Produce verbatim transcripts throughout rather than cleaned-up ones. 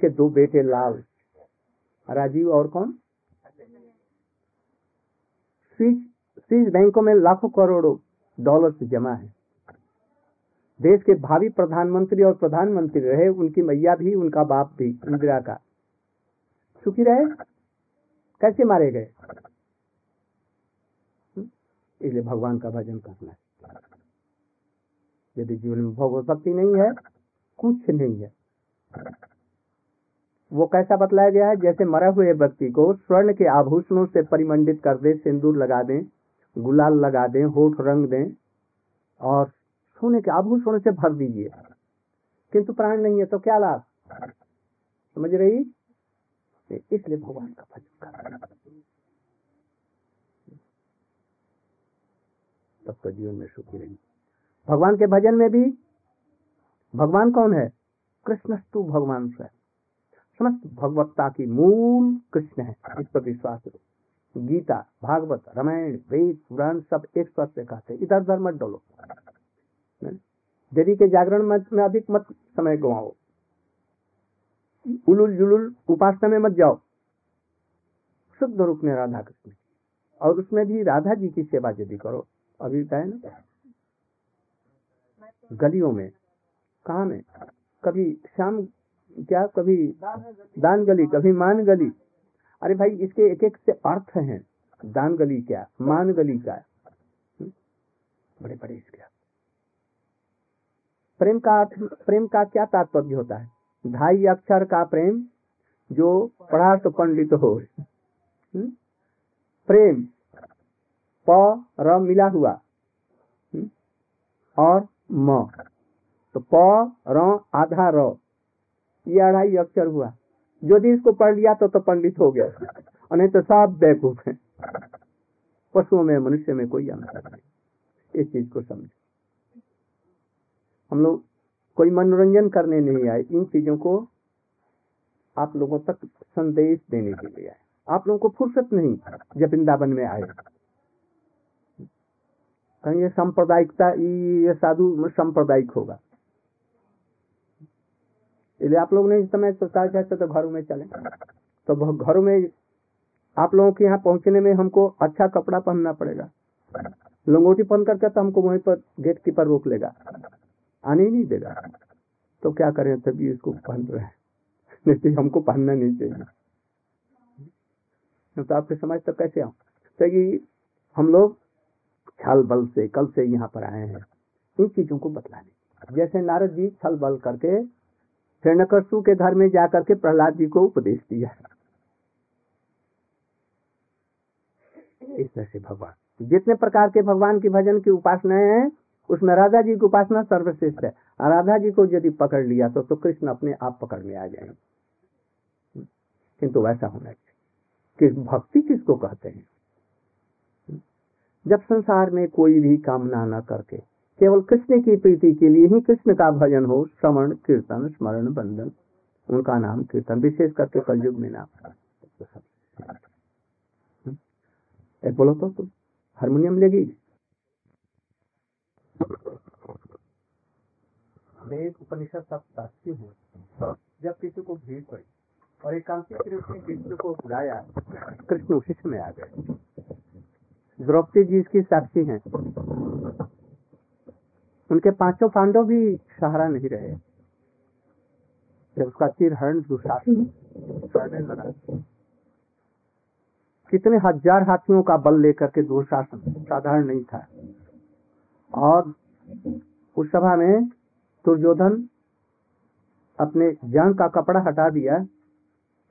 के दो बेटे लाल, राजीव और कौन। स्विस स्विस बैंकों में लाखों करोड़ों डॉलर जमा है। देश के भावी प्रधानमंत्री और प्रधानमंत्री रहे उनकी मैया भी, उनका बाप भी, इंदिरा का। सुखी रहे, कैसे मारे गए। इसलिए भगवान का भजन करना है। यदि जीवन में भगवत भक्ति नहीं है, कुछ नहीं है। वो कैसा बतलाया गया है, जैसे मरा हुए व्यक्ति को स्वर्ण के आभूषणों से परिमंडित कर दे, सिंदूर लगा दें, गुलाल लगा दें, होठ रंग दें और सोने के आभूषणों से भर दीजिए, किंतु प्राण नहीं है तो क्या लाभ। समझ रही। इसलिए भगवान का भजन तब तो जीवन में सुखी रहेंगे। भगवान के भजन में भी भगवान कौन है, कृष्णस्तु भगवान स्वयं। समस्त भगवत्ता की मूल कृष्ण है, इस पर विश्वास करो। गीता, भागवत, रामायण, वेद, पुराण सब एक स्वर से कहते हैं, इधर उधर मत डोलो। देवी के जागरण में अधिक मत समय गवाओ, उलुल जुलुल उपासना में मत जाओ। शुद्ध रूप में राधा कृष्ण और उसमें भी राधा जी की सेवा यदि करो। अभी बताए ना, गलियों में कहा में कभी श्याम क्या, कभी दान गली, कभी मान गली। अरे भाई इसके एक एक से अर्थ हैं। दान गली क्या, मान गली क्या, बड़े बड़े इसके। प्रेम का अर्थ, प्रेम का क्या तात्पर्य होता है, ढाई अक्षर का प्रेम जो पढ़ा तो पंडित हो। प्रेम प र मिला हुआ और म, तो प र आधा र, ये अढ़ाई अक्षर हुआ। यदि इसको पढ़ लिया तो तो पंडित हो गया, और नहीं तो सब बेवकूफ है। पशुओं में मनुष्य में कोई अंतर नहीं, इस चीज को समझो। हम लोग कोई मनोरंजन करने नहीं आए, इन चीजों को आप लोगों तक संदेश देने के लिए आए। आप लोगों को फुर्सत नहीं जब वृंदावन में आए। कहीं ये सांप्रदायिकता, ये साधु सांप्रदायिक होगा, इसलिए आप लोग ने इस समय सोचा चाहते तो घरों में चले। तो घरों में आप लोगों के यहाँ पहुंचने में हमको अच्छा कपड़ा पहनना पड़ेगा। लंगोटी पहन करके तो हमको वहीं पर गेट कीपर रोक लेगा, आने ही नहीं देगा। तो क्या करें, तभी इसको पहन रहे हैं, नहीं तो हमको पहनना नहीं चाहिए। तो आपके समाज तक कैसे आओ। तो हम लोग छल बल से कल से यहाँ पर आए हैं, इन चीजों को बतलाने। जैसे नारद जी छल बल करके हिरण्यकश्यप के घर में जा करके प्रहलाद जी को उपदेश दिया। इस तरह से भगवान, जितने प्रकार के भगवान की भजन की उपासनाएं हैं उसमें राधा जी की उपासना सर्वश्रेष्ठ है। राधा जी को यदि पकड़ लिया तो तो कृष्ण अपने आप पकड़ में आ जाएंगे। किंतु वैसा होना चाहिए कि भक्ति किसको कहते हैं, जब संसार में कोई भी कामना न करके केवल कृष्ण की प्रीति के लिए ही कृष्ण का भजन हो। श्रवण, कीर्तन, स्मरण, बंधन, उनका नाम कीर्तन, विशेष करके कलयुग में नाम। एक बोलो तो तुम हारमोनियम लेगी। वेद उपनिषद सब साक्षी है, जब किसी को भीड़ पड़ी और एकांतिक रूप से कृष्ण को बुलाया, कृष्ण उसी समय आ गए। द्रौपदी जी इसकी साक्षी हैं, उनके पांचों पांडव भी सहारा नहीं रहे जब उसका तीर हरण दुशासन करने लगा। कितने हजार हाथियों का बल लेकर के दुशासन, साधारण नहीं था। और उस सभा में दुर्योधन अपने जान का कपड़ा हटा दिया,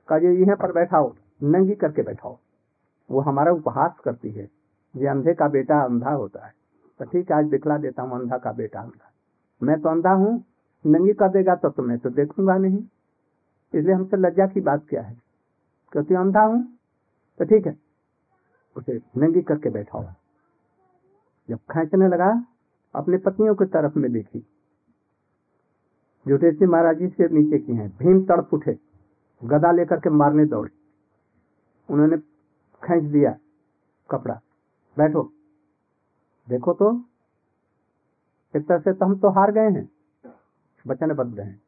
कहा यहाँ पर बैठाओ, नंगी करके बैठाओ, वो हमारा उपहास करती है। ये अंधे का बेटा अंधा होता है, तो ठीक है आज दिखला देता हूँ अंधा का बेटा अंधा। मैं तो अंधा हूँ, नंगी कर देगा तो, तो मैं तो देखूंगा नहीं, इसलिए हमसे लज्जा की बात क्या है, क्योंकि अंधा हूँ। तो ठीक है उसे नंगी करके बैठाओ। जब खींचने लगा अपने पत्नियों की तरफ में देखी, युधिष्ठिर महाराज जी से नीचे की हैं। भीम तड़प उठे, गदा लेकर के मारने दौड़े, उन्होंने खींच दिया कपड़ा, बैठो। देखो तो एक तरह से तो हम तो हार गए हैं, वचनबद्ध हैं।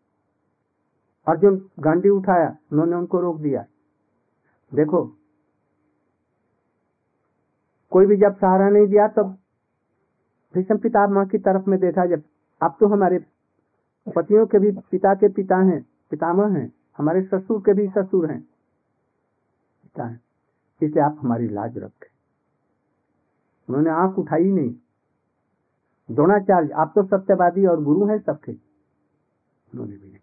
अर्जुन गांडी उठाया, उन्होंने उनको रोक दिया। देखो, कोई भी जब सहारा नहीं दिया तब भीष्म पितामह की तरफ में देखा। जब आप तो हमारे पतियों के भी पिता के पिता हैं, पितामह हैं, हमारे ससुर के भी ससुर हैं, पिता हैं, इसलिए आप हमारी लाज रखें। उन्होंने आंख उठाई नहीं। द्रोणाचार्य, आप तो सत्यवादी और गुरु हैं सबके, उन्होंने भी नहीं।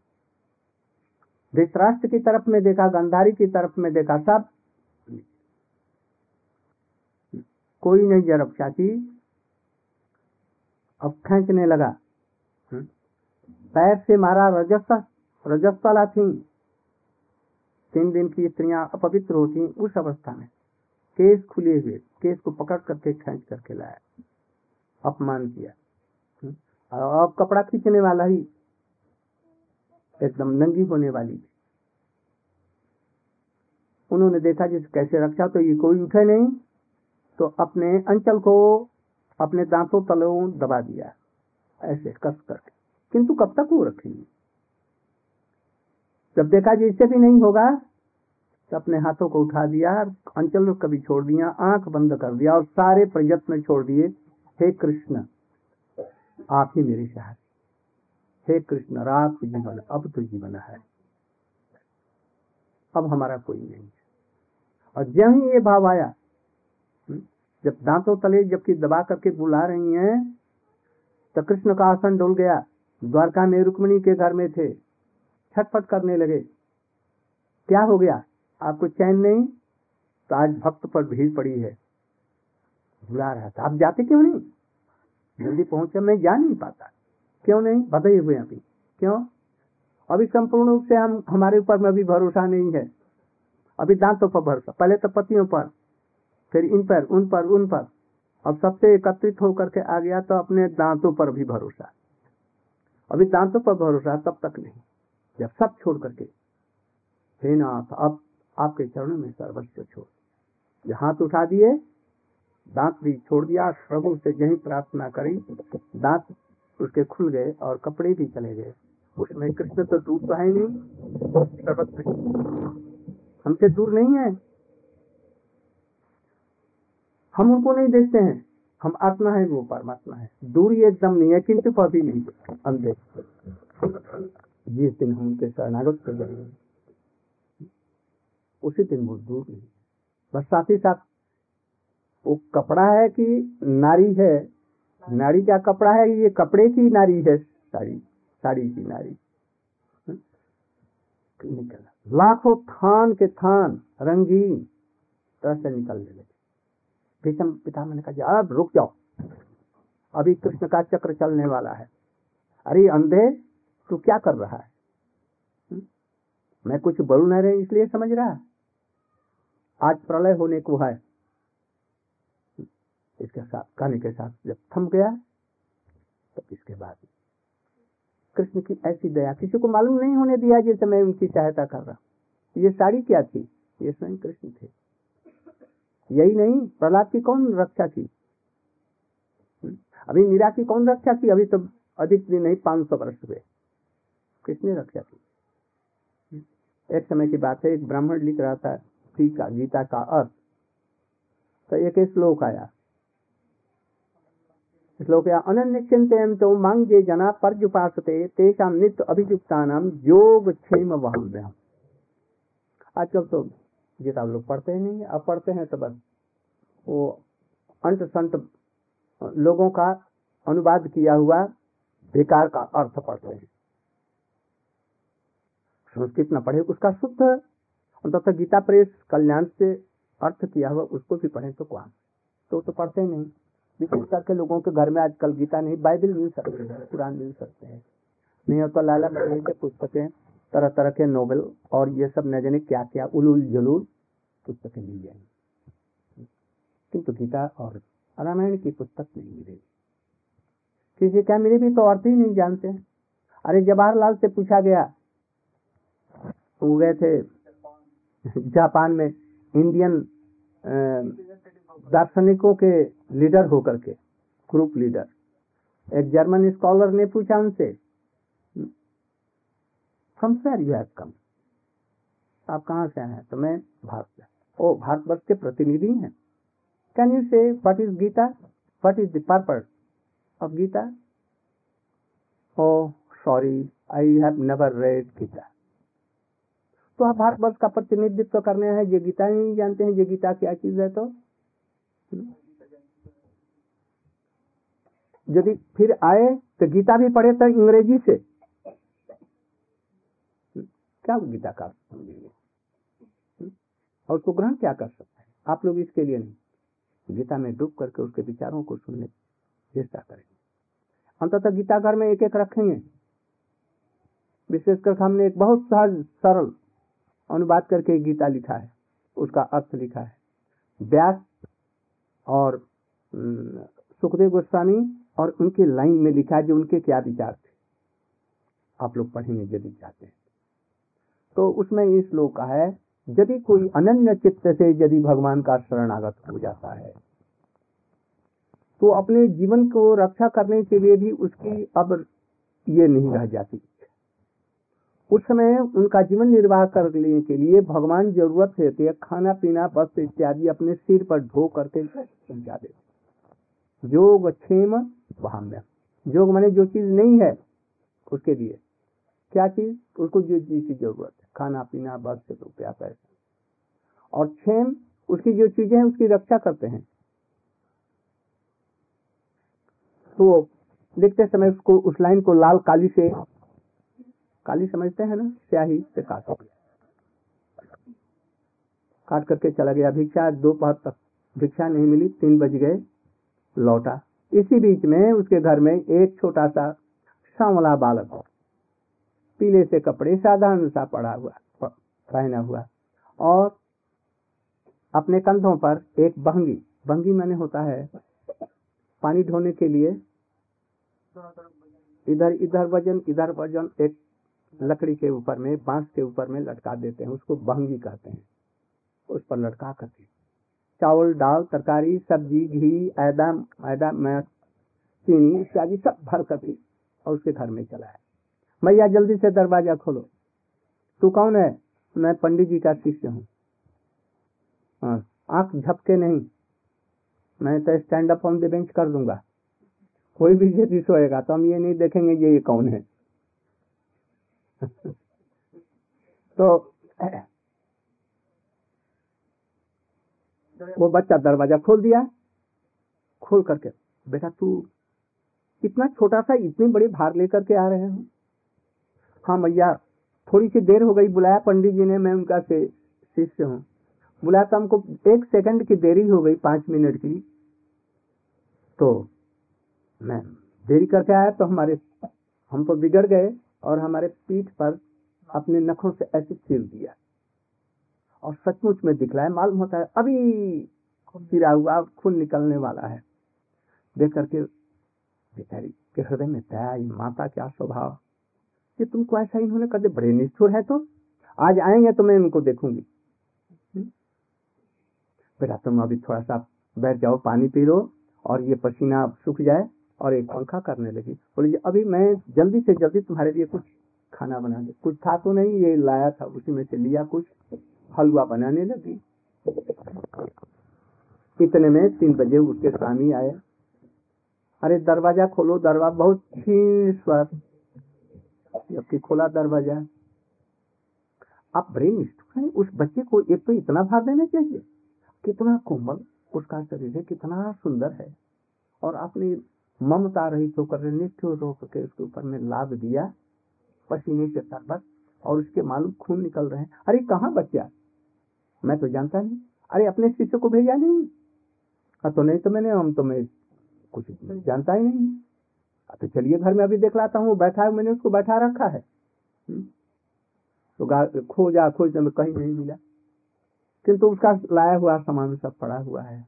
धृतराष्ट्र की तरफ में देखा, गांधारी की तरफ में देखा, सब कोई नहीं जरब चाची। अब खेचने लगा, पैर से मारा। रजस्ता रजस्ता थी, तीन दिन की स्त्रियां अपवित्र होती उस अवस्था में, केस खुले हुए, केस को पकड़ करके खींच करके लाया, अपमान किया। और कपड़ा खींचने वाला ही, एकदम नंगी होने वाली। उन्होंने देखा जिस कैसे रक्षा, तो ये कोई उठे नहीं, तो अपने अंचल को अपने दांतों तलों दबा दिया, ऐसे कस करके। किंतु कब तक वो रखेंगे? जब देखा जी इससे भी नहीं होगा, तो अपने हाथों को उठा दिया, अंचल कभी छोड़ दिया, आंख बंद कर दिया और सारे प्रयत्न छोड़ दिए। हे कृष्ण, आप ही मेरी सहाय। हे कृष्ण, रात जीवन, अब तो जीवन है, अब हमारा कोई नहीं है। और जब ही ये भाव आया, जब दांतों तले जबकि दबा करके बुला रही हैं, तो कृष्ण का आसन डोल गया। द्वारका में रुक्मिणी के घर में थे, छटपट करने लगे, क्या हो गया आपको चैन नहीं? तो आज भक्त पर भीड़ पड़ी है, बुला रहा था, आप जाते क्यों नहीं? जल्दी पहुंचे, मैं जा नहीं पाता। क्यों नहीं? बधे हुए अभी, क्यों? अभी संपूर्ण रूप से हम हमारे ऊपर में अभी भरोसा नहीं है, अभी दांतों पर भरोसा, पहले तो पतियों पर, फिर इन पर, उन पर, उन पर, अब सबसे एकत्रित होकर के आ गया तो अपने दांतों पर भी भरोसा, अभी दांतों पर भरोसा तब तक नहीं जब सब छोड़ करके। हे नाथ, अब आपके चरणों में सर्वस्व छोड़, हाथ उठा दिए, दांत भी छोड़ दिया। प्रभु से यही प्रार्थना करी, दांत उसके खुल गए और कपड़े भी चले गए। उसमें कृष्ण तो दूर तो है नहीं, सर्वत्र हमसे दूर नहीं है, हम उनको नहीं देखते हैं, हम आत्मा है, वो परमात्मा है, दूरी एकदम नहीं है, किंतु भी नहीं अंधे। जिस दिन हम उनके शरणागत कर जाएंगे उसी दिन वो दूर नहीं। बस साथ ही साथ वो कपड़ा है कि नारी है, नारी का कपड़ा है, ये कपड़े की नारी है, साड़ी साड़ी की नारी। निकला लाखों थान के थान रंगीन तरह से निकलने लगे। भीष्म पितामह ने कहा, अब रुक जाओ, अभी कृष्ण का चक्र चलने वाला है। अरे अंधे, तू क्या कर रहा है? हुँ? मैं कुछ बोल न रहे इसलिए समझ रहा, आज प्रलय होने को है। इसके साथ कहने के साथ जब थम गया, तब तो इसके बाद कृष्ण की ऐसी दया, किसी को मालूम नहीं होने दिया जैसे मैं उनकी सहायता कर रहा। ये साड़ी क्या थी? ये स्वयं कृष्ण थे। यही नहीं, प्रहलाद की कौन रक्षा थी? अभी मीरा की कौन रक्षा थी? अभी तो अधिक दिन नहीं, पांच सौ वर्ष हुए, किसने रक्षा थी? एक समय की बात है, एक ब्राह्मण लिख रहा था टीका गीता का अर्थ, तो एक श्लोक आया, श्लोक आया, अनन्य चिंतयन् तो मांगे जना पर्युपासते तेषां नित्य अभियुक्तानां योग क्षेम वहाम्यहम्। आजकल तो गीता लोग पढ़ते ही नहीं, अब पढ़ते हैं तो बस वो अंत संत लोगों का अनुवाद किया हुआ बेकार का अर्थ पढ़ते हैं। संस्कृत न पढ़े उसका शुद्ध अंततः गीता प्रेस कल्याण से अर्थ किया हुआ उसको भी पढ़े तो कौन, तो तो पढ़ते ही नहीं। विशेष करके लोगों के घर में आजकल गीता नहीं, बाइबिल मिल सकते हैं, कुरान मिल सकते हैं, नहीं होता लाला पढ़ने के पुस्तकें, तरह तरह के नोवेल और ये सब न जाने क्या क्या उलूल जलूल पुस्तकें मिल जाएंगी, किंतु गीता और रामायण की पुस्तक नहीं मिलेगी। किसी क्या मिलेगी तो अर्थ ही नहीं जानते। अरे जवाहरलाल से पूछा गया, वो गए थे जापान में इंडियन दार्शनिकों के लीडर होकर के, ग्रुप लीडर, एक जर्मन स्कॉलर ने पूछा उनसे, from where you have come, आप कहाँ से आए हैं? तो मैं भारत से। ओ, भारतवर्ष के प्रतिनिधि हैं। Can you say what is Gita? What is the purpose of Gita? Oh sorry, I have never read Gita. तो आप भारतवर्ष का प्रतिनिधित्व करने हैं, ये गीता ही नहीं जानते हैं, ये गीता क्या चीज है? तो यदि फिर आए तो गीता भी पढ़े तो अंग्रेजी से, क्या गीता का और उसको ग्रहण क्या कर सकते हैं? आप लोग इसके लिए नहीं, गीता में डूब करके उसके विचारों को सुनने चेष्टा करेंगे। अंततः गीता घर में एक एक रखेंगे। विशेषकर हमने एक बहुत सहज सरल अनुवाद करके गीता लिखा है, उसका अर्थ लिखा है। व्यास और सुखदेव गोस्वामी और उनकी लाइन में लिखा है जो उनके क्या विचार थे। आप लोग पढ़ेंगे यदि चाहते हैं तो। उसमें ये श्लोक है, यदि कोई अनन्य चित्त से यदि भगवान का शरणागत हो जाता है तो अपने जीवन को रक्षा करने के लिए भी उसकी अब ये नहीं रह जाती। उस समय उनका जीवन निर्वाह करने के लिए भगवान जरूरत रहती है, खाना पीना वस्त्र इत्यादि अपने सिर पर ढो करके जा देते। योग क्षेम भाम्य, योग माने जो चीज नहीं है उसके लिए क्या चीज, उसको जो चीज की जरूरत है, खाना पीना वस्त्र रुपया पैसा, और क्षेम उसकी जो चीजें हैं उसकी रक्षा करते हैं। तो लिखते समय उसको उस लाइन को लाल काली से, काली समझते हैं ना, स्याही से काट काट करके चला गया। भिक्षा दोपहर तक भिक्षा नहीं मिली, तीन बज गए लौटा। इसी बीच में उसके घर में एक छोटा सा सांवला बालक, पीले से कपड़े, साधारण सा पड़ा हुआ पहना हुआ, और अपने कंधों पर एक बंगी, बंगी माने होता है पानी ढोने के लिए, इधर इधर वजन इधर वजन, एक लकड़ी के ऊपर में, बांस के ऊपर में लटका देते हैं, उसको बहंगी कहते हैं। उस पर लटका करके चावल दाल तरकारी सब्जी घी आदा आदा चीनी इत्यादि सब भर करके और उसके घर में चला है। मैया जल्दी से दरवाजा खोलो। तू कौन है? मैं पंडित जी का शिष्य हूँ। आंख झपके नहीं, मैं तो stand up on the bench कर दूंगा। कोई भी यदि सोएगा तो हम ये नहीं देखेंगे ये, ये कौन है। तो वो बच्चा दरवाजा खोल दिया। खोल करके, बेटा तू इतना छोटा सा इतने बड़े भार लेकर के आ रहे हो? हाँ मैया, थोड़ी सी देर हो गई, बुलाया पंडित जी ने, मैं उनका से शिष्य हूँ, बुलाया तो हमको एक सेकंड की देरी हो गई, पांच मिनट की। तो मैं देरी करके आया तो हमारे हम तो बिगड़ गए और हमारे पीठ पर अपने नखों से ऐसे चीर दिया, और सचमुच में दिखलाया, मालूम होता है अभी गिरा हुआ खून निकलने वाला है। देख करके बेचारी के हृदय में दया, माता क्या स्वभाव कि तुमको ऐसा इन्होंने कर दे, बड़े निष्ठुर है। तो आज आएंगे तो मैं इनको देखूंगी। बेटा तुम अभी थोड़ा सा बैठ जाओ, पानी पी लो और ये पसीना सूख जाए। और एक पंखा करने लगी, बोली अभी मैं जल्दी से जल्दी तुम्हारे लिए कुछ खाना बना दे। कुछ था तो नहीं, ये लाया था उसी में से लिया, कुछ हलवा बनाने लगी। इतने में तीन बजे उसके स्वामी आए। अरे दरवाजा खोलो, दरवाजा, बहुत छीन स्वर, जबकि खोला दरवाजा। आप ब्रेन स्ट्रोक है, उस बच्चे को एक तो इतना भार देना चाहिए। कितना कोमल उसका शरीर है, कितना सुंदर है, और आपने ममता रही तो कर निष्ठुर रोक के उसके ऊपर में लाद दिया पसीने से तरबत, और उसके मालूम खून निकल रहे हैं। अरे कहाँ बच्चा, मैं तो जानता नहीं। अरे अपने शिष्य को भेजा नहीं तो, नहीं तो मैंने हम तो मैं कुछ जानता ही नहीं। तो चलिए घर में अभी देख लाता हूँ, बैठा है, मैंने उसको बैठा रखा है। तो खोजा खोज में कहीं नहीं मिला, किंतु उसका लाया हुआ सामान सब पड़ा हुआ है।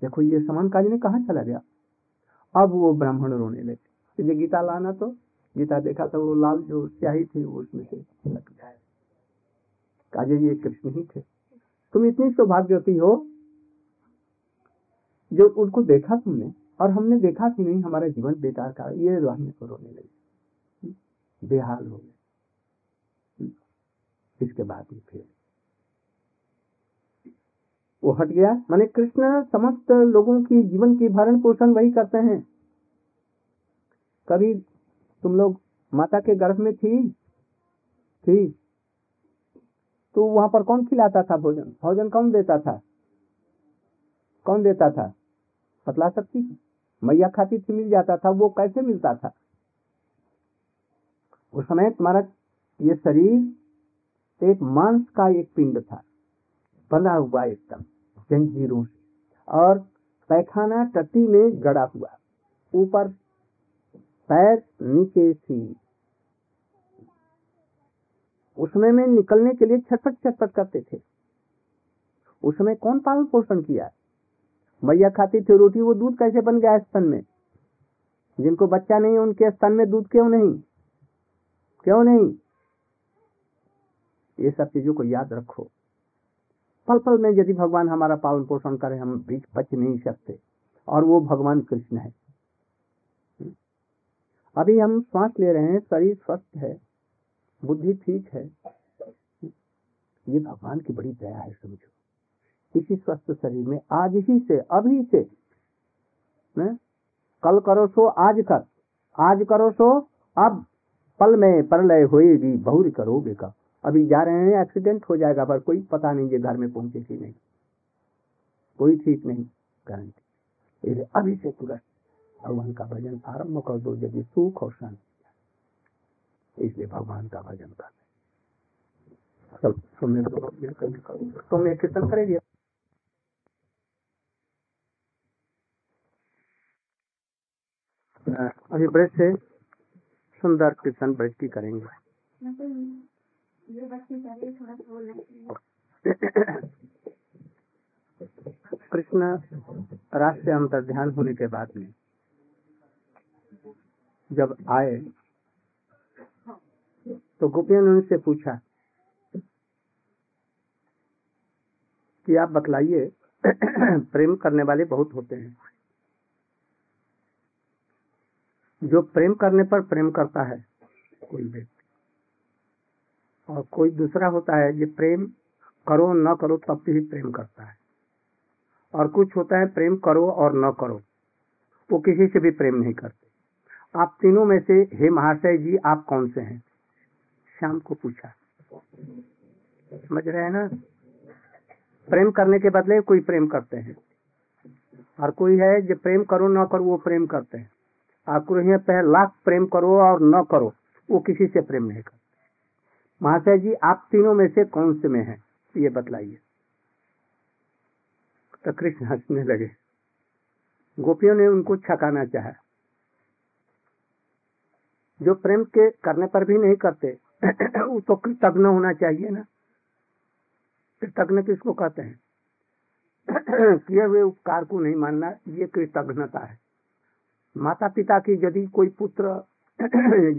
देखो ये सामान काजी ने कहाँ चला गया। अब वो ब्राह्मण रोने लगे, तो गीता लाना, तो गीता देखा तो वो लाल जो स्याही थी वो उसमें से लग जाए। काजे ये कृष्ण ही थे। तुम इतनी सौभाग्यवती हो जो उनको देखा तुमने, और हमने देखा कि नहीं, हमारा जीवन बेकार का। ये रोने को रोने लगे, बेहाल हो गए। इसके बाद ही फिर वो हट गया। माने कृष्ण समस्त लोगों की जीवन की भरण पोषण वही करते हैं। कभी तुम लोग माता के गर्भ में थी थी तो वहां पर कौन खिलाता था भोजन? भोजन कौन देता था? कौन देता था? पतला सकती मैया खाती थी, मिल जाता था। वो कैसे मिलता था? उस समय तुम्हारा ये शरीर एक मांस का एक पिंड था, बना हुआ एकदम जंजीरों से, और पैखाना टट्टी में गड़ा हुआ, ऊपर पैर नीचे सीने। उसमें में निकलने के लिए छटपट छटपट करते थे। उसमें कौन पालन पोषण किया? मैया खाती थी रोटी, वो दूध कैसे बन गया स्तन में? जिनको बच्चा नहीं उनके स्तन में दूध क्यों नहीं? क्यों नहीं? ये सब चीजों को याद रखो। पल पल में यदि भगवान हमारा पालन पोषण करे हम बीच बच नहीं सकते, और वो भगवान कृष्ण है। अभी हम श्वास ले रहे हैं, शरीर स्वस्थ है, बुद्धि ठीक है, ये भगवान की बड़ी दया है। समझो, इसी स्वस्थ शरीर में आज ही से, अभी से न? कल करो सो आज कर, आज करो सो अब, पल में परलय होएगी बहुरी करोगे का। अभी जा रहे हैं, एक्सीडेंट हो जाएगा, पर कोई पता नहीं ये घर में पहुंचे कि नहीं, कोई ठीक नहीं गारंटी। इसलिए अभी से तुरंत भगवान का भजन आरंभ कर दो यदि सुख और शांति। इसलिए भगवान का भजन कर तुमने कीर्तन करेगी। अभी ब्रज से सुंदर कीर्तन ब्रज की करेंगे। कृष्ण रास से अंतर ध्यान होने के बाद में जब आए तो गोपियों ने उनसे पूछा कि आप बतलाइए, प्रेम करने वाले बहुत होते हैं, जो प्रेम करने पर प्रेम करता है कोई भी, और कोई दूसरा होता है जो प्रेम करो न करो तब भी प्रेम करता है, और कुछ होता है प्रेम करो और न करो वो किसी से भी प्रेम नहीं करते। आप तीनों में से हे महाशय जी आप कौन से हैं? श्याम को पूछा। समझ रहे हैं ना? प्रेम करने के बदले कोई प्रेम करते हैं, और कोई है जो प्रेम करो न करो वो प्रेम करते हैं, और कोई है पहले लाख प्रेम करो और न करो वो किसी से प्रेम नहीं करते। महाशय जी आप तीनों में से कौन से में हैं ये बतलाइए। तो कृष्ण हंसने लगे। गोपियों ने उनको छकाना चाहा, जो प्रेम के करने पर भी नहीं करते वो तो कृतज्ञ होना चाहिए ना। कृतज्ञ किसको कहते हैं? किए हुए उपकार को नहीं मानना, ये कृतज्ञता है। माता पिता की यदि कोई पुत्र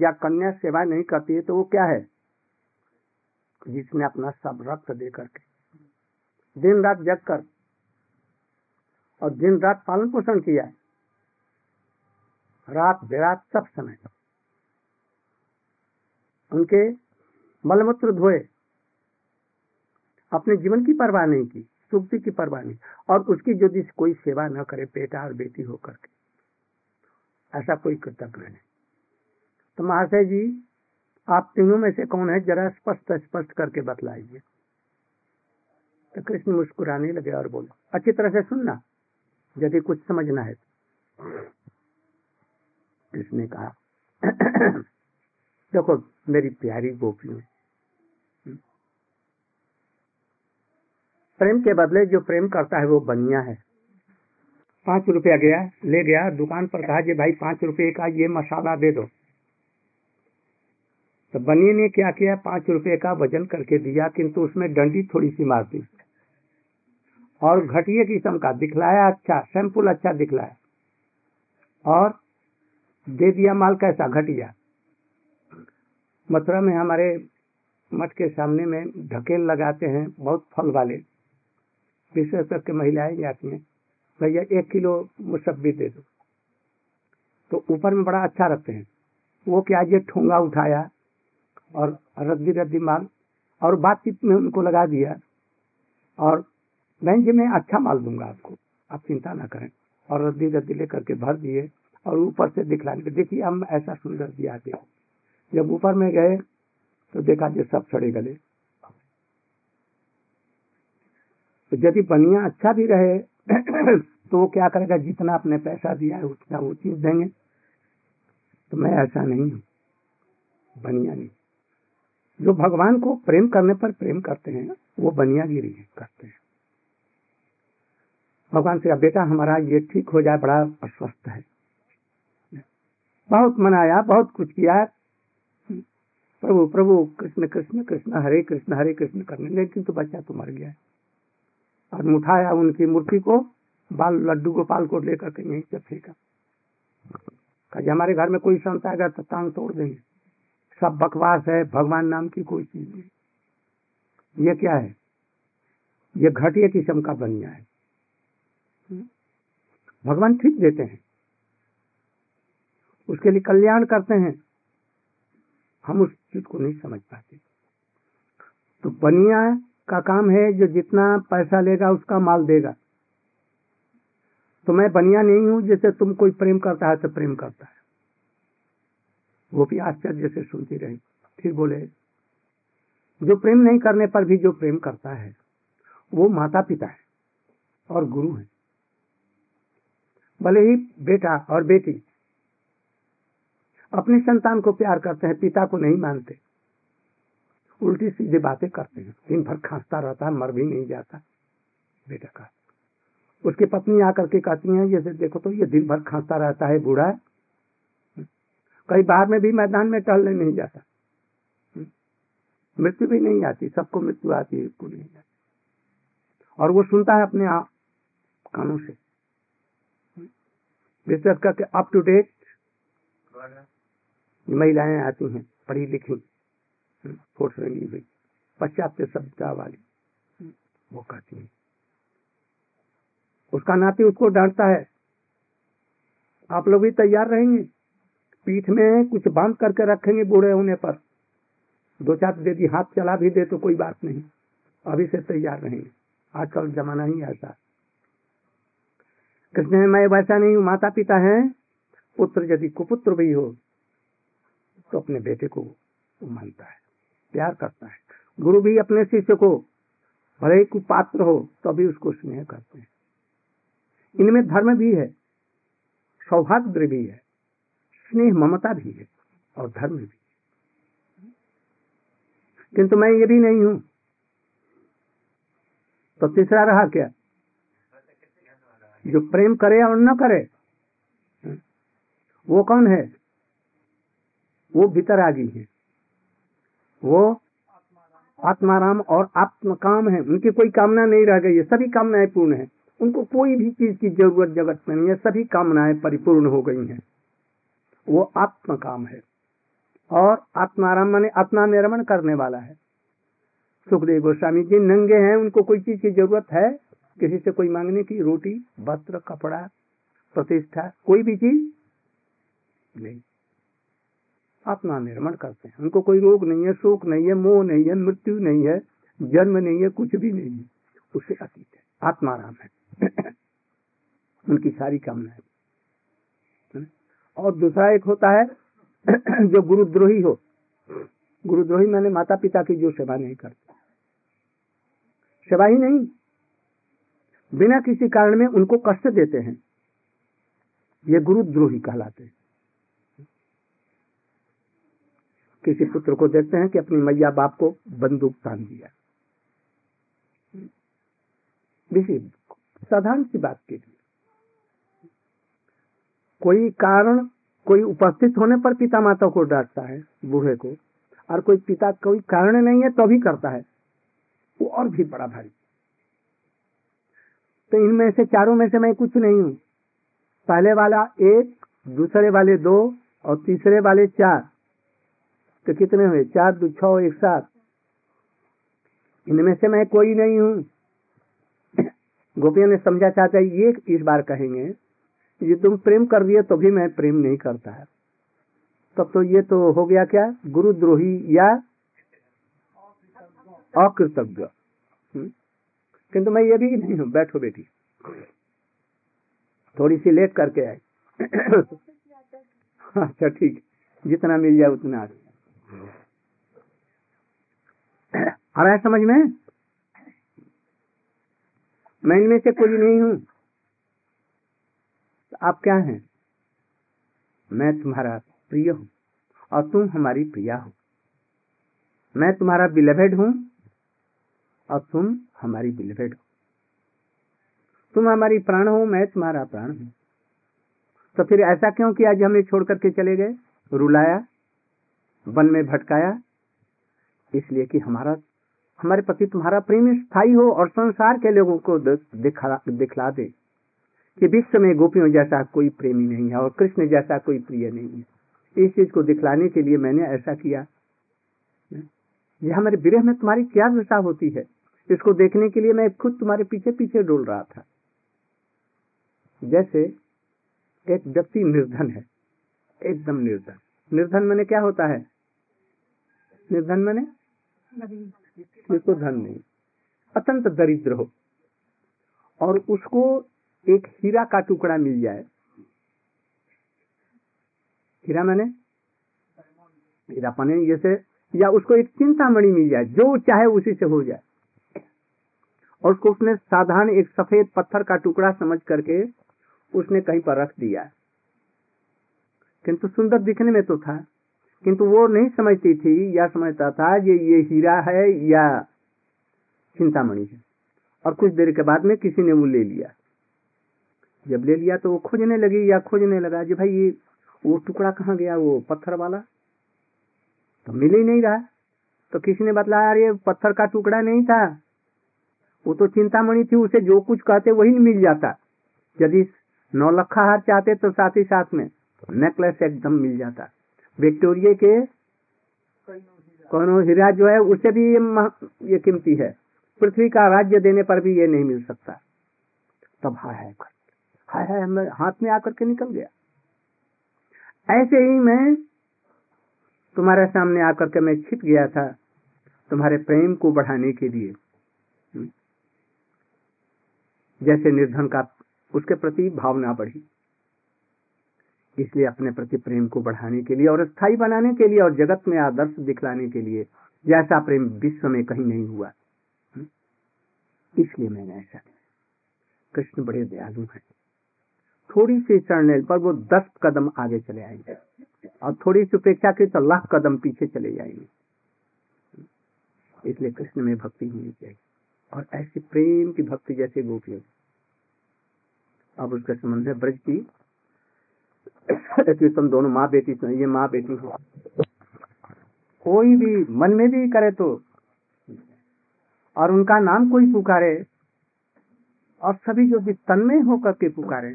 या कन्या सेवा नहीं करती है तो वो क्या है? जिसने अपना सब रक्त दे करके दिन रात जग कर और दिन रात पालन पोषण किया है, रात बेरात सब समय उनके मलमूत्र धोए, अपने जीवन की परवाह नहीं की, सुक्ति की परवाह नहीं, और उसकी यदि कोई सेवा न करे बेटा और बेटी होकर के, ऐसा कोई कृतज्ञ नहीं। तो महाशय जी आप तीनों में से कौन है जरा स्पष्ट स्पष्ट करके बतलाइए। तो कृष्ण मुस्कुराने लगे और बोले, अच्छी तरह से सुनना यदि कुछ समझना है। कृष्ण ने कहा देखो मेरी प्यारी गोपियों, प्रेम के बदले जो प्रेम करता है वो बनिया है। पांच रुपया गया, ले गया दुकान पर, कहा जी भाई पांच रुपये का ये मसाला दे दो। तो बनिए ने क्या किया, पांच रुपए का वजन करके दिया, किंतु उसमें डंडी थोड़ी सी मार दी और घटिया किस्म का दिखलाया, अच्छा सैंपल अच्छा दिखलाया और दे दिया माल कैसा घटिया। मथुरा में हमारे मठ के सामने में ढकेल लगाते हैं बहुत फल वाले, विशेष करके महिलाएं जाती हैं, भैया एक किलो मुसब्बी दे दो, तो ऊपर में बड़ा अच्छा रखते हैं। वो क्या, ये ठोंगा उठाया और रद्दी रद्दी माल और बातचीत में उनको लगा दिया और मैं जी मैं अच्छा माल दूंगा आपको, आप चिंता ना करें। और रद्दी रद्दी लेकर के भर दिए और ऊपर से दिखलाने, देखिए हम ऐसा सुंदर दिया थे। जब ऊपर में गए तो देखा जो सब सड़े गले। यदि बनिया अच्छा भी रहे तो वो क्या करेगा, जितना आपने पैसा दिया है उतना वो चीज देंगे। तो मैं ऐसा नहीं हूँ, बनिया नहीं। जो भगवान को प्रेम करने पर प्रेम करते हैं वो बनियागिरी करते हैं। भगवान से बेटा हमारा ये ठीक हो जाए, बड़ा अस्वस्थ है, बहुत मनाया, बहुत कुछ किया, प्रभु प्रभु कृष्ण कृष्ण कृष्ण हरे कृष्ण हरे कृष्ण करने, लेकिन तो बच्चा तो मर गया है। और मुठाया उनकी मूर्ति को, बाल लड्डू गोपाल को लेकर के यहीं से फेंका। कहीं हमारे घर में कोई संत आएगा तो टांग तोड़ देंगे, सब बकवास है, भगवान नाम की कोई चीज नहीं। ये क्या है, ये घटिया किस्म का बनिया है। भगवान ठीक देते हैं, उसके लिए कल्याण करते हैं, हम उस चीज को नहीं समझ पाते। तो बनिया का काम है जो जितना पैसा लेगा उसका माल देगा। तो मैं बनिया नहीं हूं, जैसे तुम कोई प्रेम करता है तो प्रेम करता है। वो भी आश्चर्य से सुनती रही। फिर बोले जो प्रेम नहीं करने पर भी जो प्रेम करता है वो माता पिता है और गुरु है, भले ही बेटा और बेटी अपने संतान को प्यार करते हैं, पिता को नहीं मानते, उल्टी सीधे बातें करते हैं, दिन भर खांसता रहता है, मर भी नहीं जाता बेटा का। उसकी पत्नी आकर के कहती है जैसे देखो तो ये दिन भर खांसता रहता है, बूढ़ा है, कहीं बाहर में भी मैदान में टहलने नहीं जाता, मृत्यु भी नहीं आती, सबको मृत्यु आती है, इसको नहीं आती। और वो सुनता है अपने आप कानों से, विशेष करके अप टू डेट महिलाएं आती हैं, पढ़ी लिखी फोट रंगी हुई पश्चात से सब्जा वाली, वो कहती है। उसका नाती उसको डांटता है, आप लोग भी तैयार रहेंगे, पीठ में कुछ बांध करके रखेंगे, बूढ़े होने पर दो चार यदि हाथ चला भी दे तो कोई बात नहीं, अभी से तैयार रहेंगे। आजकल जमाना ही ऐसा। कृष्ण मैं वैसा नहीं हूँ, माता पिता हैं, पुत्र यदि कुपुत्र भी हो तो अपने बेटे को मानता है, प्यार करता है। गुरु भी अपने शिष्य को भले ही कुपात्र हो तो भी उसको स्नेह करते हैं। इनमें धर्म भी है, सौहार्द भी है, स्नेह ममता भी है और धर्म भी है। किंतु मैं ये भी नहीं हूं, तो तीसरा रहा क्या, जो प्रेम करे और न करे वो कौन है, वो भीतरागी है, वो आत्माराम और आत्मकाम है। उनकी कोई कामना नहीं रह गई है, सभी कामनाएं पूर्ण है, उनको कोई भी चीज की जरूरत जगत में नहीं है, सभी कामनाएं परिपूर्ण हो गई हैं। वो आत्मकाम है और आत्माराम माने आत्मा निर्माण करने वाला है। सुखदेव गोस्वामी जी नंगे हैं, उनको कोई चीज की जरूरत है किसी से कोई मांगने की, रोटी वस्त्र कपड़ा प्रतिष्ठा कोई भी चीज नहीं, आत्मा निर्माण करते हैं। उनको कोई रोग नहीं है, शोक नहीं है, मोह नहीं है, मृत्यु नहीं है, जन्म नहीं है, कुछ भी नहीं है, उससे अतीत है, आत्माराम है। उनकी सारी कामनाएं। और दूसरा एक होता है जो गुरुद्रोही हो, गुरुद्रोही माने माता पिता की जो सेवा नहीं करते, सेवा ही नहीं, बिना किसी कारण में उनको कष्ट देते हैं, ये गुरुद्रोही कहलाते हैं। किसी पुत्र को देखते हैं कि अपनी मैया बाप को बंदूक तान दिया, साधारण सी बात के लिए, कोई कारण कोई उपस्थित होने पर पिता माता को डांटता है बूढ़े को, और कोई पिता कोई कारण नहीं है तो भी करता है, वो और भी बड़ा भारी। तो इनमें से चारों में से मैं कुछ नहीं हूं, पहले वाला एक, दूसरे वाले दो और तीसरे वाले चार, तो कितने हुए, चार दो छह एक साथ। इनमें से मैं कोई नहीं हूं। गोपिया ने समझा चाहता है ये इस बार कहेंगे ये तुम प्रेम कर दिए तो भी मैं प्रेम नहीं करता है, तब तो ये तो हो गया क्या, गुरुद्रोही या अकृतज्ञ। किंतु मैं ये भी नहीं हूँ, बैठो बेटी, थोड़ी सी लेट करके आए। अच्छा ठीक, जितना मिल जाए उतना आ रहा है समझ में। मैं इनमें से कोई नहीं हूँ, तो आप क्या हैं? मैं तुम्हारा प्रिय हूँ और तुम हमारी प्रिया हो। मैं तुम्हारा बिलवेड हूँ और तुम हमारी बिलवेड हो। तुम हमारी प्राण हो, मैं तुम्हारा प्राण हूँ। तो फिर ऐसा क्यों कि आज हमें छोड़ करके चले गए? रुलाया, वन में भटकाया, इसलिए कि हमारा हमारे प्रति तुम्हारा प्रेम स्थायी हो और संसार के लोगों को दिखा दिखला दे कि विश्व में गोपियों जैसा कोई प्रेमी नहीं है और कृष्ण जैसा कोई प्रिय नहीं है। इस चीज को दिखलाने के लिए मैंने ऐसा किया। यह हमारे विरह में तुम्हारी क्या दशा होती है, इसको देखने के लिए मैं खुद तुम्हारे पीछे पीछे डोल रहा था। जैसे एक व्यक्ति निर्धन है, एकदम निर्धन। निर्धन मैंने क्या होता है? निर्धन मैंने जिसको धन नहीं, अत्यंत दरिद्र हो और उसको एक हीरा का टुकड़ा मिल जाए। हीरा मैंने हीरा पाने जैसे, या उसको एक चिंतामणि मिल जाए, जो चाहे उसी से हो जाए, और उसको उसने साधारण एक सफेद पत्थर का टुकड़ा समझ करके उसने कहीं पर रख दिया। किंतु सुंदर दिखने में तो था, किंतु वो नहीं समझती थी या समझता था ये ये हीरा है या चिंतामणि है। और कुछ देर के बाद में किसी ने वो ले लिया। जब ले लिया तो वो खोजने लगी या खोजने लगा जी भाई ये वो टुकड़ा कहाँ गया, वो पत्थर वाला तो मिल ही नहीं रहा। तो किसी ने बतलाया यार ये पत्थर का टुकड़ा नहीं था, वो तो चिंतामणि थी, उसे जो कुछ कहते वही मिल जाता। यदि नौलखा हार चाहते तो साथ ही साथ में नेकलेस एकदम मिल जाता। विक्टोरिया के कोनो हीरा जो है उसे भी ये, ये कीमती है, पृथ्वी का राज्य देने पर भी ये नहीं मिल सकता। तब हाय हाय हाय हाय हमें हाथ में आकर के निकल गया। ऐसे ही मैं तुम्हारे सामने आकर के मैं छिप गया था, तुम्हारे प्रेम को बढ़ाने के लिए। जैसे निर्धन का उसके प्रति भावना बढ़ी, इसलिए अपने प्रति प्रेम को बढ़ाने के लिए और स्थायी बनाने के लिए और जगत में आदर्श दिखलाने के लिए, जैसा प्रेम विश्व में कहीं नहीं हुआ, इसलिए मैंने ऐसा किया। कृष्ण बड़े दयालु हैं, थोड़ी सी शरण पर वो दस कदम आगे चले आएंगे और थोड़ी सी उपेक्षा की तो लाख कदम पीछे चले जाएंगे। इसलिए कृष्ण में भक्ति होनी चाहिए और ऐसी प्रेम की भक्ति जैसे गोपियों। अब उसका संबंध है ब्रज की कीर्तन, दोनों माँ बेटी, ये माँ बेटी हो, कोई भी मन में भी करे तो और उनका नाम कोई पुकारे और सभी जो भी तन में होकर के पुकारे,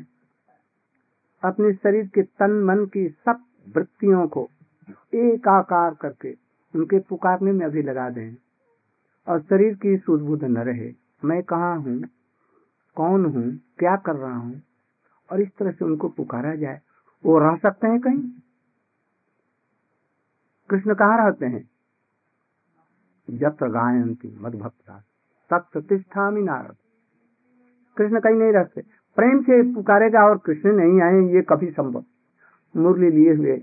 अपने शरीर के तन मन की सब वृत्तियों को एक आकार करके उनके पुकारने में अभी लगा दें और शरीर की सूझबूझ न रहे, मैं कहाँ हूँ, कौन हूँ, क्या कर रहा हूँ, और इस तरह से उनको पुकारा जाए। वो रह सकते हैं कहीं? कृष्ण कहाँ रहते हैं? जत्र गायन्ति मद्भक्ताः तत्र तिष्ठामि नारद। कृष्ण कहीं नहीं रहते। प्रेम से पुकारेगा और कृष्ण नहीं आए ये कभी संभव? मुरली लिए हुए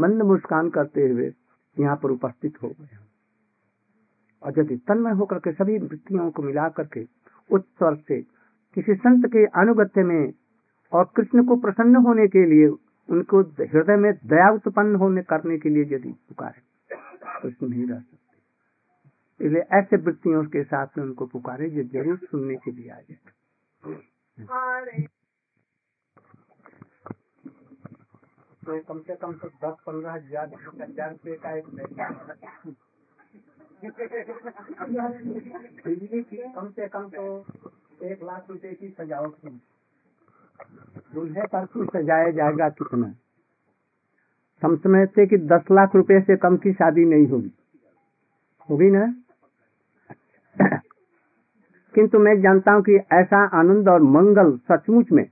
मंद मुस्कान करते हुए यहाँ पर उपस्थित हो गए और यदि तन्मय होकर के सभी वृत्तियों को मिला करके उच्च स्वर से किसी संत के अनुगत्य में और कृष्ण को प्रसन्न होने के लिए, उनको हृदय में दया उत्पन्न होने करने के लिए यदि पुकारे, कृष्ण नहीं रह सकते। इसलिए ऐसे वृत्तियों के साथ में उनको पुकारे जो जरूर सुनने के लिए आ जाए। तो कम से कम तो दस पंद्रह हजार हजार रुपये का एक कम से कम तो एक लाख रुपए की सजावट की दूल्हे पर सजाया जाएगा। कितना हम समझते कि दस लाख रुपए से कम की शादी नहीं होगी, होगी ना? किंतु मैं जानता हूँ कि ऐसा आनंद और मंगल सचमुच में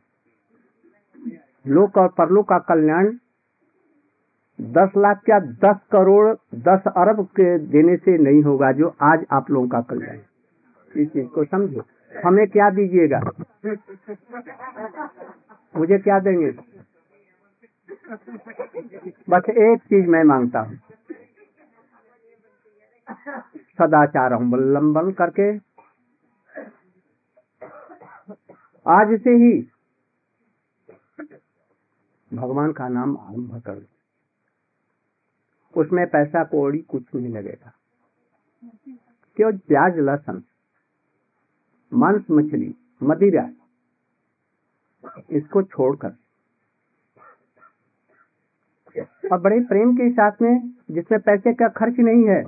लोक और परलोक का कल्याण दस लाख क्या दस करोड़ दस अरब के देने से नहीं होगा जो आज आप लोगों का कल्याण। इस चीज को समझो। हमें क्या दीजिएगा, मुझे क्या देंगे? बस एक चीज मैं मांगता हूँ, सदाचार अवलंबन करके आज से ही भगवान का नाम आरंभ कर दो। उसमें पैसा कौड़ी कुछ नहीं लगेगा, क्यों प्याज लहसुन मांस मछली मदिरा इसको छोड़कर और बड़े प्रेम के साथ में, जिसमें पैसे का खर्च नहीं है।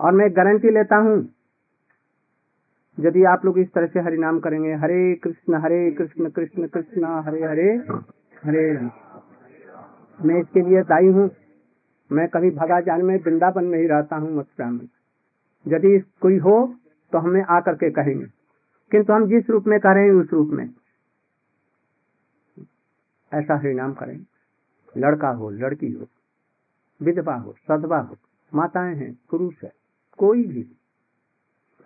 और मैं गारंटी लेता हूँ यदि आप लोग इस तरह से हरिनाम करेंगे, हरे कृष्ण हरे कृष्ण कृष्ण कृष्ण हरे हरे हरे, मैं इसके लिए दाई हूँ। मैं कभी भगा जान में वृंदावन में ही रहता हूँ मथुरा में। यदि कोई हो तो हमें आकर के कहेंगे, किंतु हम जिस रूप में कह रहे हैं उस रूप में ऐसा हरिनाम करें। लड़का हो लड़की हो, विधवा हो सदवा हो, माताएं हैं पुरुष है, कोई भी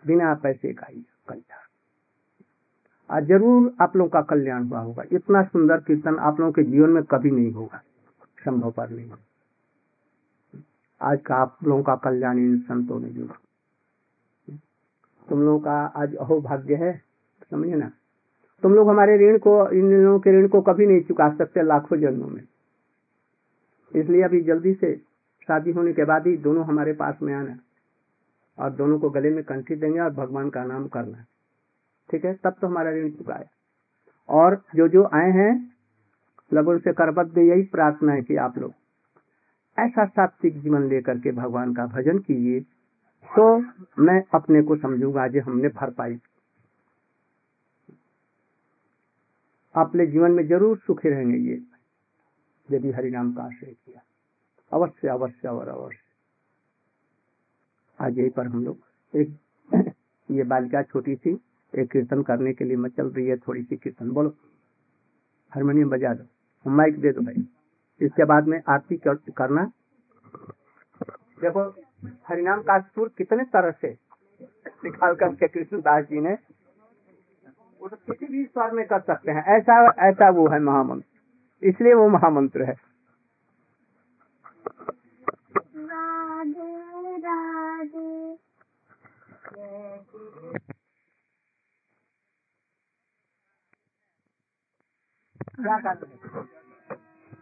बिना पैसे का ही कल्याण। आज जरूर आप लोगों का कल्याण हुआ होगा। इतना सुंदर कीर्तन आप लोगों के जीवन में कभी नहीं होगा, संभव पर नहीं। आज का आप लोगों का कल्याण इन संतों ने जुड़ा। तुम लोगों का आज अहो भाग्य है, समझे ना। तुम लोग हमारे ऋण को, इन लोगों के ऋण को कभी नहीं चुका सकते लाखों जन्मों में। इसलिए अभी जल्दी से शादी होने के बाद ही दोनों हमारे पास में आना और दोनों को गले में कंठी देंगे और भगवान का नाम करना, ठीक है? तब तो हमारा ऋण चुकाया। और जो जो आए हैं लगन से करबद्ध दे, यही प्रार्थना है कि आप लोग ऐसा सात्विक जीवन लेकर के भगवान का भजन कीजिए, तो मैं अपने को समझूंगा आज हमने भरपाई। अपने जीवन में जरूर सुखी रहेंगे ये यदि हरिनाम का आश्रय किया। अवश्य अवश्य और अवश्य। आज यही पर हम लोग एक ये बालिका छोटी सी एक कीर्तन करने के लिए मचल रही है, थोड़ी सी कीर्तन बोलो, हारमोनियम बजा दो, माइक दे दो भाई। इसके बाद में आरती करना। देखो हरिनाम का सुर कितने तरह से निकाल करके कृष्णदास जी ने, वो तो किसी भी स्वर में कर सकते हैं। ऐसा ऐसा वो है महामंत्र, इसलिए वो महामंत्र है।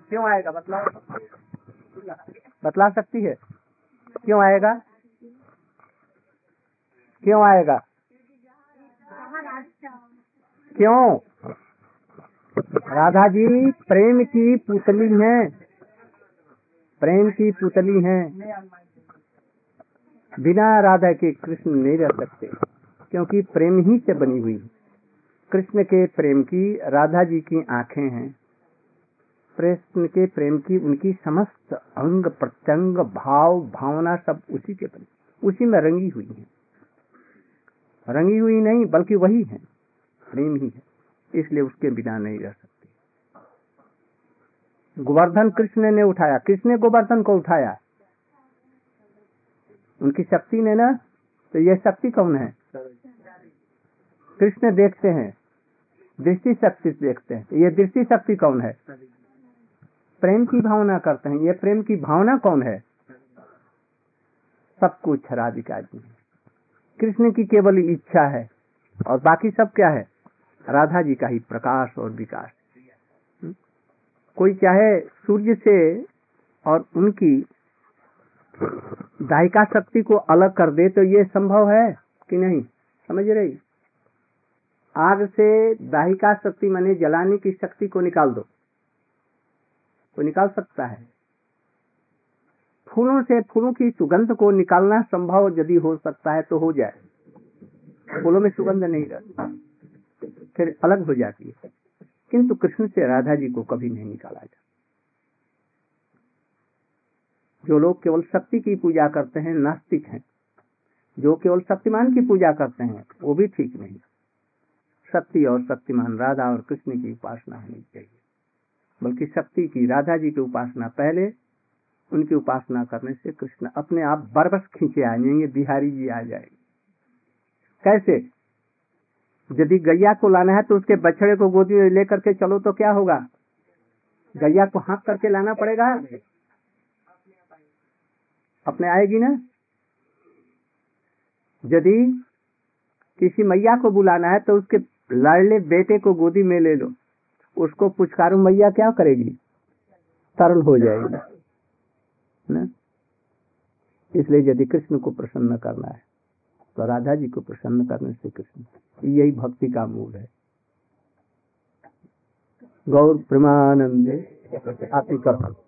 क्यों आएगा बतला बतला सकती है? क्यों आएगा? क्यों आएगा? क्यों? राधा जी प्रेम की पुतली हैं, प्रेम की पुतली हैं। बिना राधा के कृष्ण नहीं रह सकते, क्योंकि प्रेम ही से बनी हुई है। कृष्ण के प्रेम की राधा जी की आंखें हैं, कृष्ण के प्रेम की उनकी समस्त अंग प्रत्यंग भाव भावना सब उसी के बने, उसी में रंगी हुई है। रंगी हुई नहीं बल्कि वही है, प्रेम ही है, इसलिए उसके बिना नहीं रह सकते। गोवर्धन कृष्ण ने उठाया, कृष्ण गोवर्धन को उठाया, उनकी शक्ति ने ना। तो यह शक्ति कौन है? कृष्ण देखते हैं, दृष्टि शक्ति देखते हैं। ये दृष्टि शक्ति कौन है? प्रेम की भावना करते हैं। ये प्रेम की भावना कौन है? सब कुछ राधिका जी। कृष्ण की केवल इच्छा है और बाकी सब क्या है? राधा जी का ही प्रकाश और विकास। कोई चाहे सूर्य से और उनकी दाहिका शक्ति को अलग कर दे, तो ये संभव है कि नहीं? समझ रही? आग से दाहिका शक्ति माने जलाने की शक्ति को निकाल दो, तो निकाल सकता है। फूलों से फूलों की सुगंध को निकालना संभव यदि हो सकता है तो हो जाए। फूलों में सुगंध नहीं रहती, फिर अलग हो जाती है, किंतु कृष्ण से राधा जी को कभी नहीं निकाला जाता। जो लोग केवल शक्ति की पूजा करते हैं नास्तिक हैं, जो केवल शक्तिमान की पूजा करते हैं वो भी ठीक नहीं। शक्ति और शक्तिमान, राधा और कृष्ण की उपासना होनी चाहिए, बल्कि शक्ति की राधा जी की उपासना पहले उनकी उपासना करने से कृष्ण अपने आप बरबस खींचे आ जाएंगे, बिहारी जी आ जाएंगे। कैसे? यदि गैया को लाना है तो उसके बछड़े को गोदी में लेकर के चलो तो क्या होगा? गैया को हाँक करके लाना पड़ेगा, अपने आएगी ना। यदि किसी मैया को बुलाना है तो उसके लाडले बेटे को गोदी में ले लो, उसको पुचकारो, मैया क्या करेगी? तरल हो जाएगी ना। इसलिए यदि कृष्ण को प्रसन्न करना है तो राधा जी को प्रसन्न करने से कृष्ण, यही भक्ति का मूल है। गौर प्रेमानंदे आपी कर